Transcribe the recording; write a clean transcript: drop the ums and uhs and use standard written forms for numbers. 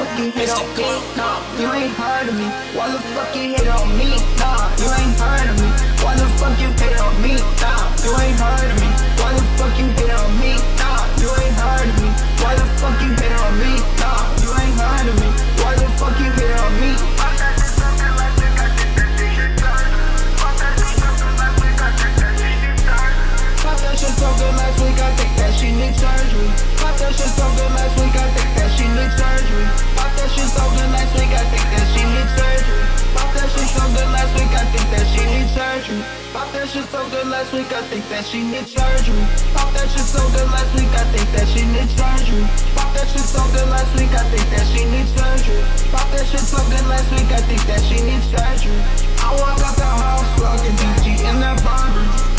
fuck you hit on me? Nah, you ain't heard of me. Why the fuck you hit on me? Nah, you ain't heard of me. Why the fuck you hit on me? Nah, you ain't heard of me. Why the fuck you hit on me? Nah, you ain't heard of me. Why the fuck you hit on me? Nah, you ain't heard of me. Why the fuck you hit on me? Pop that shit so good last week, I think that she needs surgery. Pop that shit so good last week, I think that she needs surgery. Pop that shit so good last week, I think that she needs surgery. Pop that shit so good last week, I think that she needs surgery. I walk out the house, fucking DG in that boundary.